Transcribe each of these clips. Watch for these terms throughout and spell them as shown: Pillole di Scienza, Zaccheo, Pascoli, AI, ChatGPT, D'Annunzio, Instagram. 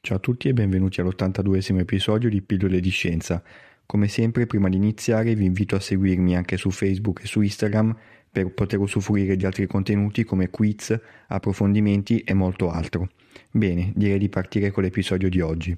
Ciao a tutti e benvenuti all'82esimo episodio di Pillole di Scienza. Come sempre, prima di iniziare vi invito a seguirmi anche su Facebook e su Instagram per poter usufruire di altri contenuti come quiz, approfondimenti e molto altro. Bene, direi di partire con l'episodio di oggi.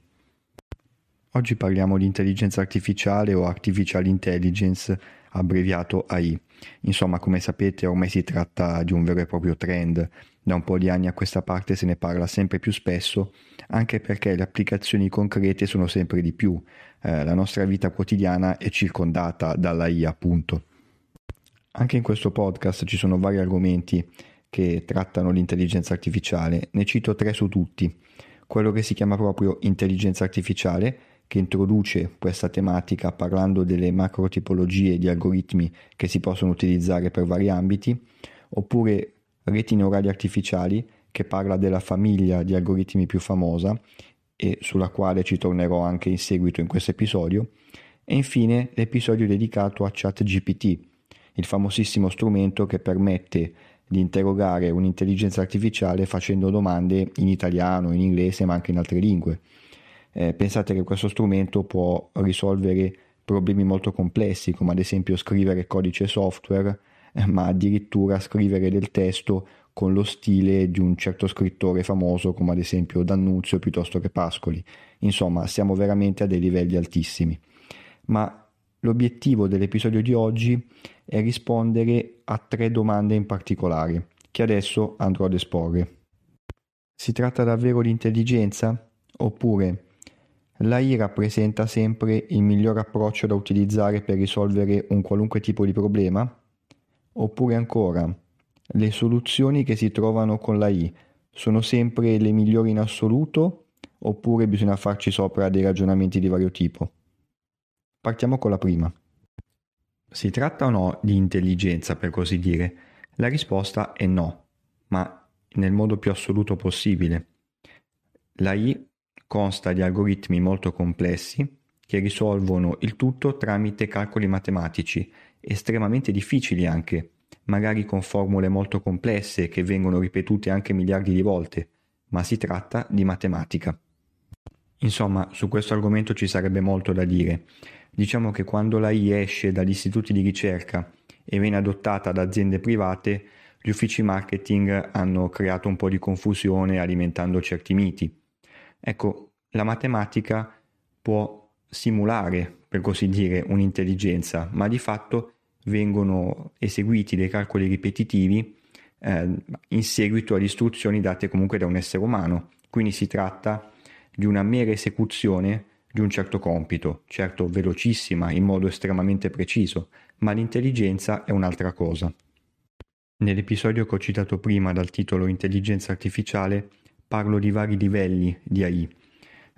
Oggi parliamo di intelligenza artificiale o Artificial Intelligence, abbreviato AI. Insomma, come sapete, ormai si tratta di un vero e proprio trend. Da un po' di anni a questa parte se ne parla sempre più spesso, anche perché le applicazioni concrete sono sempre di più. La nostra vita quotidiana è circondata dall'AI, appunto. Anche in questo podcast ci sono vari argomenti che trattano l'intelligenza artificiale. Ne cito tre su tutti. Quello che si chiama proprio intelligenza artificiale, che introduce questa tematica parlando delle macro tipologie di algoritmi che si possono utilizzare per vari ambiti, oppure reti neurali artificiali, che parla della famiglia di algoritmi più famosa e sulla quale ci tornerò anche in seguito in questo episodio, e infine l'episodio dedicato a ChatGPT, il famosissimo strumento che permette di interrogare un'intelligenza artificiale facendo domande in italiano, in inglese, ma anche in altre lingue. Pensate che questo strumento può risolvere problemi molto complessi, come ad esempio scrivere codice software, ma addirittura scrivere del testo con lo stile di un certo scrittore famoso, come ad esempio D'Annunzio piuttosto che Pascoli. Insomma, siamo veramente a dei livelli altissimi. Ma l'obiettivo dell'episodio di oggi è rispondere a tre domande in particolare, che adesso andrò ad esporre. Si tratta davvero di intelligenza? Oppure l'AI rappresenta sempre il miglior approccio da utilizzare per risolvere un qualunque tipo di problema? Oppure ancora, le soluzioni che si trovano con l'AI sono sempre le migliori in assoluto? Oppure bisogna farci sopra dei ragionamenti di vario tipo? Partiamo con la prima. Si tratta o no di intelligenza, per così dire? La risposta è no, ma nel modo più assoluto possibile. L'AI consta di algoritmi molto complessi che risolvono il tutto tramite calcoli matematici, estremamente difficili anche, magari con formule molto complesse che vengono ripetute anche miliardi di volte, ma si tratta di matematica. Insomma, su questo argomento ci sarebbe molto da dire. Diciamo che quando l'AI esce dagli istituti di ricerca e viene adottata da aziende private, gli uffici marketing hanno creato un po' di confusione alimentando certi miti. Ecco, la matematica può simulare, per così dire, un'intelligenza, ma di fatto vengono eseguiti dei calcoli ripetitivi in seguito alle istruzioni date comunque da un essere umano. Quindi si tratta di una mera esecuzione di un certo compito, certo velocissima, in modo estremamente preciso, ma l'intelligenza è un'altra cosa. Nell'episodio che ho citato prima dal titolo Intelligenza Artificiale parlo di vari livelli di AI.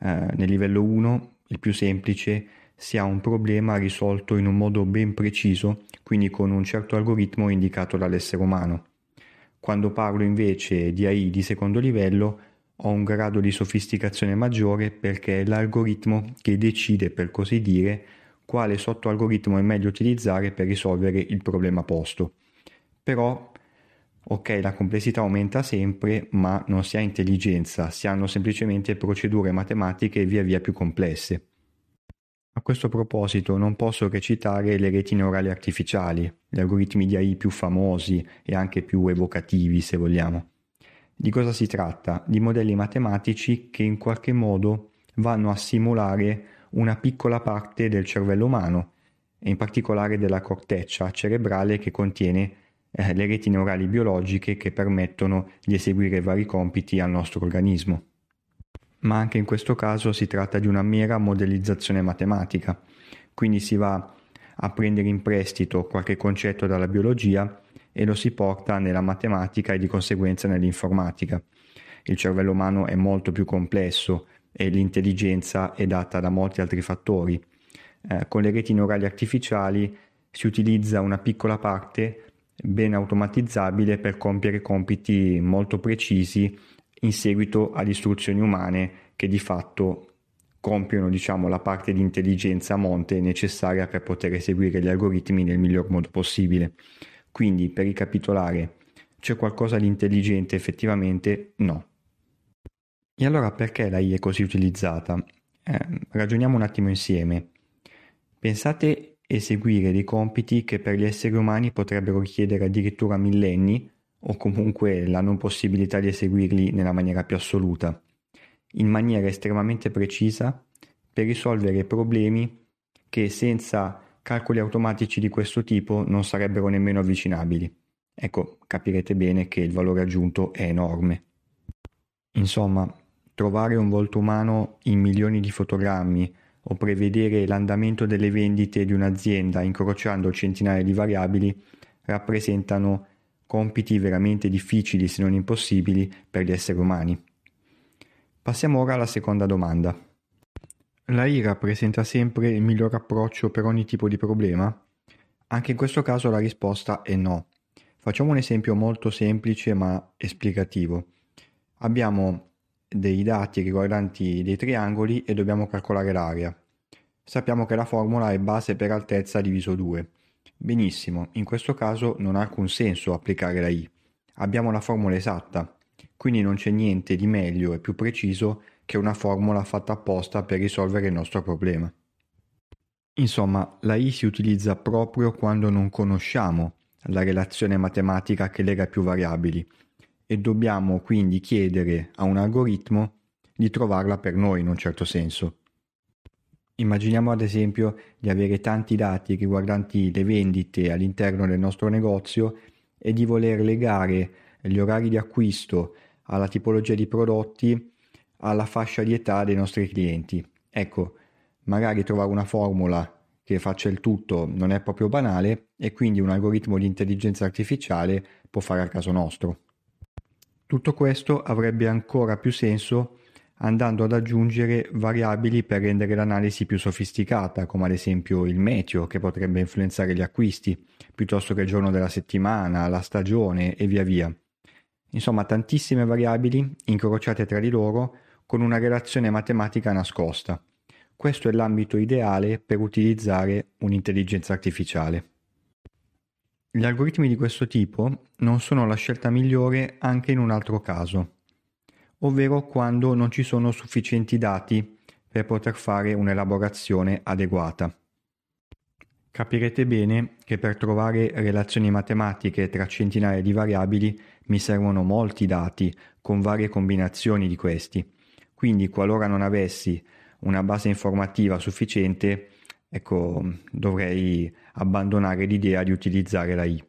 Nel livello 1, il più semplice, si ha un problema risolto in un modo ben preciso, quindi con un certo algoritmo indicato dall'essere umano. Quando parlo invece di AI di secondo livello, ho un grado di sofisticazione maggiore perché è l'algoritmo che decide, per così dire, quale sottoalgoritmo è meglio utilizzare per risolvere il problema posto. Però, ok, la complessità aumenta sempre, ma non si ha intelligenza, si hanno semplicemente procedure matematiche via via più complesse. A questo proposito non posso che citare le reti neurali artificiali, gli algoritmi di AI più famosi e anche più evocativi, se vogliamo. Di cosa si tratta? Di modelli matematici che in qualche modo vanno a simulare una piccola parte del cervello umano in particolare della corteccia cerebrale che contiene le reti neurali biologiche che permettono di eseguire vari compiti al nostro organismo. Ma anche in questo caso si tratta di una mera modellizzazione matematica, quindi si va a prendere in prestito qualche concetto dalla biologia e lo si porta nella matematica e di conseguenza nell'informatica. Il cervello umano è molto più complesso e l'intelligenza è data da molti altri fattori. Con le reti neurali artificiali si utilizza una piccola parte ben automatizzabile per compiere compiti molto precisi in seguito ad istruzioni umane che di fatto compiono, la parte di intelligenza a monte necessaria per poter eseguire gli algoritmi nel miglior modo possibile. Quindi, per ricapitolare, c'è qualcosa di intelligente effettivamente? No. E allora perché l'AI è così utilizzata? Ragioniamo un attimo insieme. Pensate eseguire dei compiti che per gli esseri umani potrebbero richiedere addirittura millenni o comunque la non possibilità di eseguirli nella maniera più assoluta, in maniera estremamente precisa, per risolvere problemi che senza calcoli automatici di questo tipo non sarebbero nemmeno avvicinabili. Ecco, capirete bene che il valore aggiunto è enorme. Insomma, trovare un volto umano in milioni di fotogrammi o prevedere l'andamento delle vendite di un'azienda incrociando centinaia di variabili rappresentano compiti veramente difficili, se non impossibili, per gli esseri umani. Passiamo ora alla seconda domanda. L'AI rappresenta sempre il miglior approccio per ogni tipo di problema? Anche in questo caso la risposta è no. Facciamo un esempio molto semplice ma esplicativo. Abbiamo dei dati riguardanti dei triangoli e dobbiamo calcolare l'area. Sappiamo che la formula è base per altezza diviso 2. Benissimo, in questo caso non ha alcun senso applicare la I. Abbiamo la formula esatta, quindi non c'è niente di meglio e più preciso che una formula fatta apposta per risolvere il nostro problema. Insomma, la I si utilizza proprio quando non conosciamo la relazione matematica che lega più variabili e dobbiamo quindi chiedere a un algoritmo di trovarla per noi in un certo senso. Immaginiamo ad esempio di avere tanti dati riguardanti le vendite all'interno del nostro negozio e di voler legare gli orari di acquisto alla tipologia di prodotti, alla fascia di età dei nostri clienti. Ecco, magari trovare una formula che faccia il tutto non è proprio banale e quindi un algoritmo di intelligenza artificiale può fare al caso nostro. Tutto questo avrebbe ancora più senso andando ad aggiungere variabili per rendere l'analisi più sofisticata, come ad esempio il meteo che potrebbe influenzare gli acquisti, piuttosto che il giorno della settimana, la stagione e via via. Insomma, tantissime variabili incrociate tra di loro con una relazione matematica nascosta. Questo è l'ambito ideale per utilizzare un'intelligenza artificiale. Gli algoritmi di questo tipo non sono la scelta migliore anche in un altro caso, ovvero quando non ci sono sufficienti dati per poter fare un'elaborazione adeguata. Capirete bene che per trovare relazioni matematiche tra centinaia di variabili mi servono molti dati con varie combinazioni di questi, quindi qualora non avessi una base informativa sufficiente, ecco, dovrei abbandonare l'idea di utilizzare la I.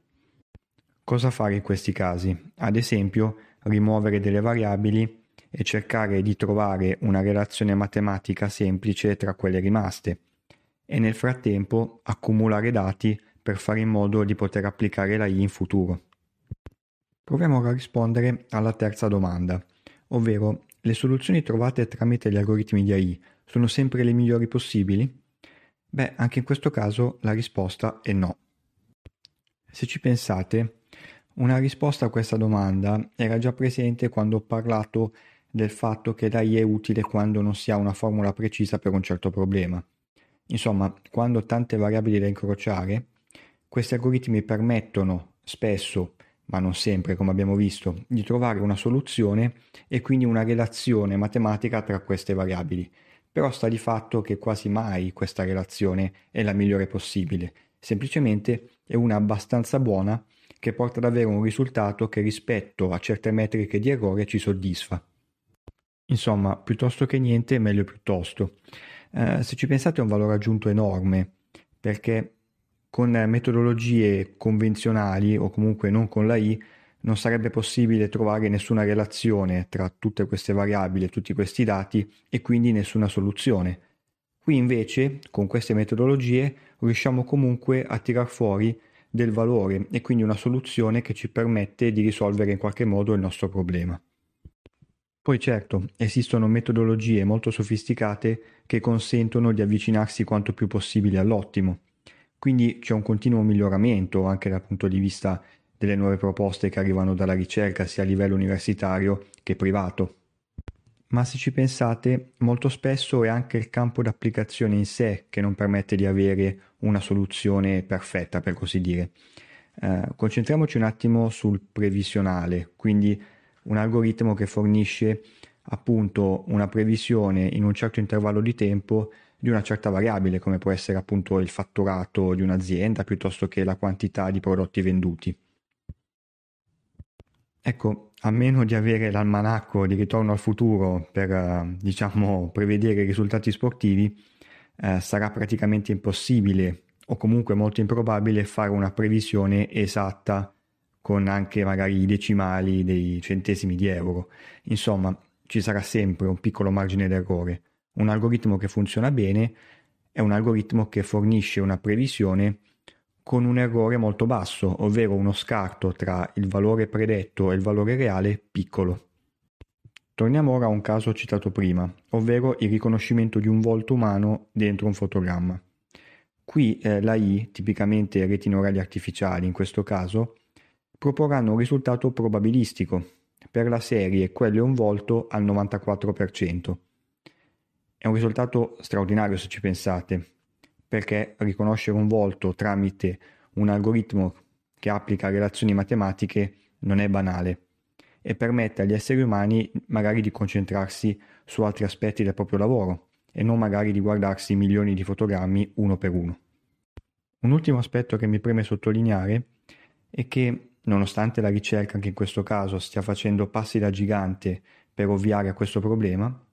Cosa fare in questi casi? Ad esempio, rimuovere delle variabili e cercare di trovare una relazione matematica semplice tra quelle rimaste e nel frattempo accumulare dati per fare in modo di poter applicare la I in futuro. Proviamo ora a rispondere alla terza domanda, ovvero le soluzioni trovate tramite gli algoritmi di AI sono sempre le migliori possibili? Beh, anche in questo caso la risposta è no. Se ci pensate, una risposta a questa domanda era già presente quando ho parlato del fatto che l'AI è utile quando non si ha una formula precisa per un certo problema. Insomma, quando tante variabili da incrociare, questi algoritmi permettono spesso, ma non sempre come abbiamo visto, di trovare una soluzione e quindi una relazione matematica tra queste variabili. Però sta di fatto che quasi mai questa relazione è la migliore possibile, semplicemente è una abbastanza buona che porta ad avere un risultato che rispetto a certe metriche di errore ci soddisfa. Insomma, piuttosto che niente, meglio piuttosto. Se ci pensate è un valore aggiunto enorme, perché con metodologie convenzionali o comunque non con l'AI non sarebbe possibile trovare nessuna relazione tra tutte queste variabili e tutti questi dati e quindi nessuna soluzione. Qui invece, con queste metodologie, riusciamo comunque a tirar fuori del valore e quindi una soluzione che ci permette di risolvere in qualche modo il nostro problema. Poi certo, esistono metodologie molto sofisticate che consentono di avvicinarsi quanto più possibile all'ottimo. Quindi c'è un continuo miglioramento anche dal punto di vista delle nuove proposte che arrivano dalla ricerca sia a livello universitario che privato. Ma se ci pensate, molto spesso è anche il campo d'applicazione in sé che non permette di avere una soluzione perfetta, per così dire. Concentriamoci un attimo sul previsionale, quindi un algoritmo che fornisce appunto una previsione in un certo intervallo di tempo di una certa variabile, come può essere appunto il fatturato di un'azienda piuttosto che la quantità di prodotti venduti. Ecco, a meno di avere l'almanacco di Ritorno al futuro per, diciamo, prevedere i risultati sportivi, sarà praticamente impossibile o comunque molto improbabile fare una previsione esatta con anche magari i decimali dei centesimi di euro. Insomma, ci sarà sempre un piccolo margine d'errore. Un algoritmo che funziona bene è un algoritmo che fornisce una previsione con un errore molto basso, ovvero uno scarto tra il valore predetto e il valore reale piccolo. Torniamo ora a un caso citato prima, ovvero il riconoscimento di un volto umano dentro un fotogramma. Qui l'AI, tipicamente reti neurali artificiali in questo caso, proporranno un risultato probabilistico. Per la serie quello è un volto al 94%. È un risultato straordinario se ci pensate, perché riconoscere un volto tramite un algoritmo che applica relazioni matematiche non è banale e permette agli esseri umani magari di concentrarsi su altri aspetti del proprio lavoro e non magari di guardarsi milioni di fotogrammi uno per uno. Un ultimo aspetto che mi preme sottolineare è che, nonostante la ricerca anche in questo caso stia facendo passi da gigante per ovviare a questo problema,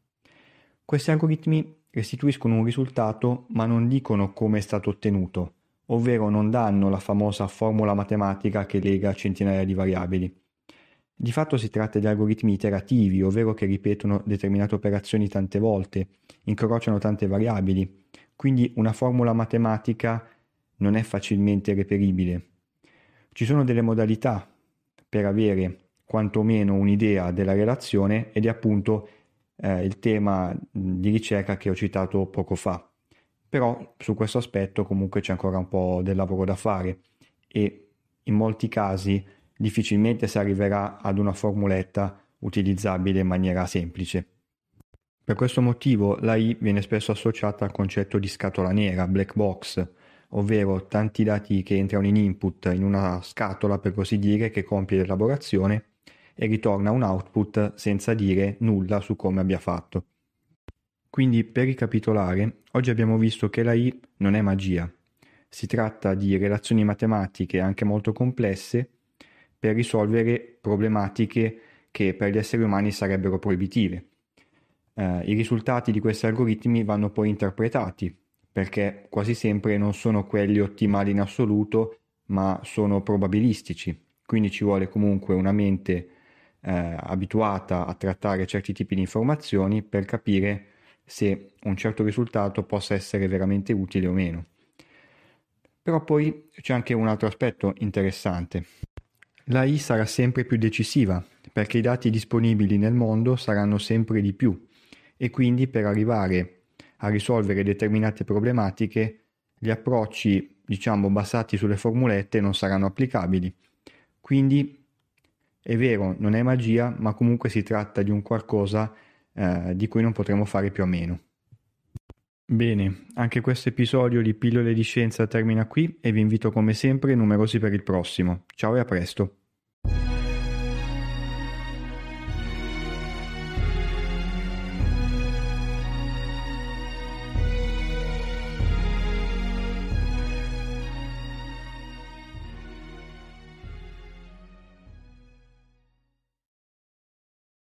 questi algoritmi restituiscono un risultato ma non dicono come è stato ottenuto, ovvero non danno la famosa formula matematica che lega centinaia di variabili. Di fatto si tratta di algoritmi iterativi, ovvero che ripetono determinate operazioni tante volte, incrociano tante variabili, quindi una formula matematica non è facilmente reperibile. Ci sono delle modalità per avere quantomeno un'idea della relazione ed è appunto il tema di ricerca che ho citato poco fa, però su questo aspetto comunque c'è ancora un po' del lavoro da fare e in molti casi difficilmente si arriverà ad una formuletta utilizzabile in maniera semplice. Per questo motivo l'AI viene spesso associata al concetto di scatola nera, black box, ovvero tanti dati che entrano in input in una scatola per così dire che compie l'elaborazione e ritorna un output senza dire nulla su come abbia fatto. Quindi, per ricapitolare, oggi abbiamo visto che l'AI non è magia. Si tratta di relazioni matematiche anche molto complesse per risolvere problematiche che per gli esseri umani sarebbero proibitive. I risultati di questi algoritmi vanno poi interpretati, perché quasi sempre non sono quelli ottimali in assoluto, ma sono probabilistici. Quindi ci vuole comunque una mente abituata a trattare certi tipi di informazioni per capire se un certo risultato possa essere veramente utile o meno. Però poi c'è anche un altro aspetto interessante. L'AI sarà sempre più decisiva perché i dati disponibili nel mondo saranno sempre di più e quindi per arrivare a risolvere determinate problematiche gli approcci, diciamo, basati sulle formulette non saranno applicabili. Quindi è vero, non è magia, ma comunque si tratta di un qualcosa di cui non potremo fare più a meno. Bene, anche questo episodio di Pillole di Scienza termina qui e vi invito come sempre numerosi per il prossimo. Ciao e a presto!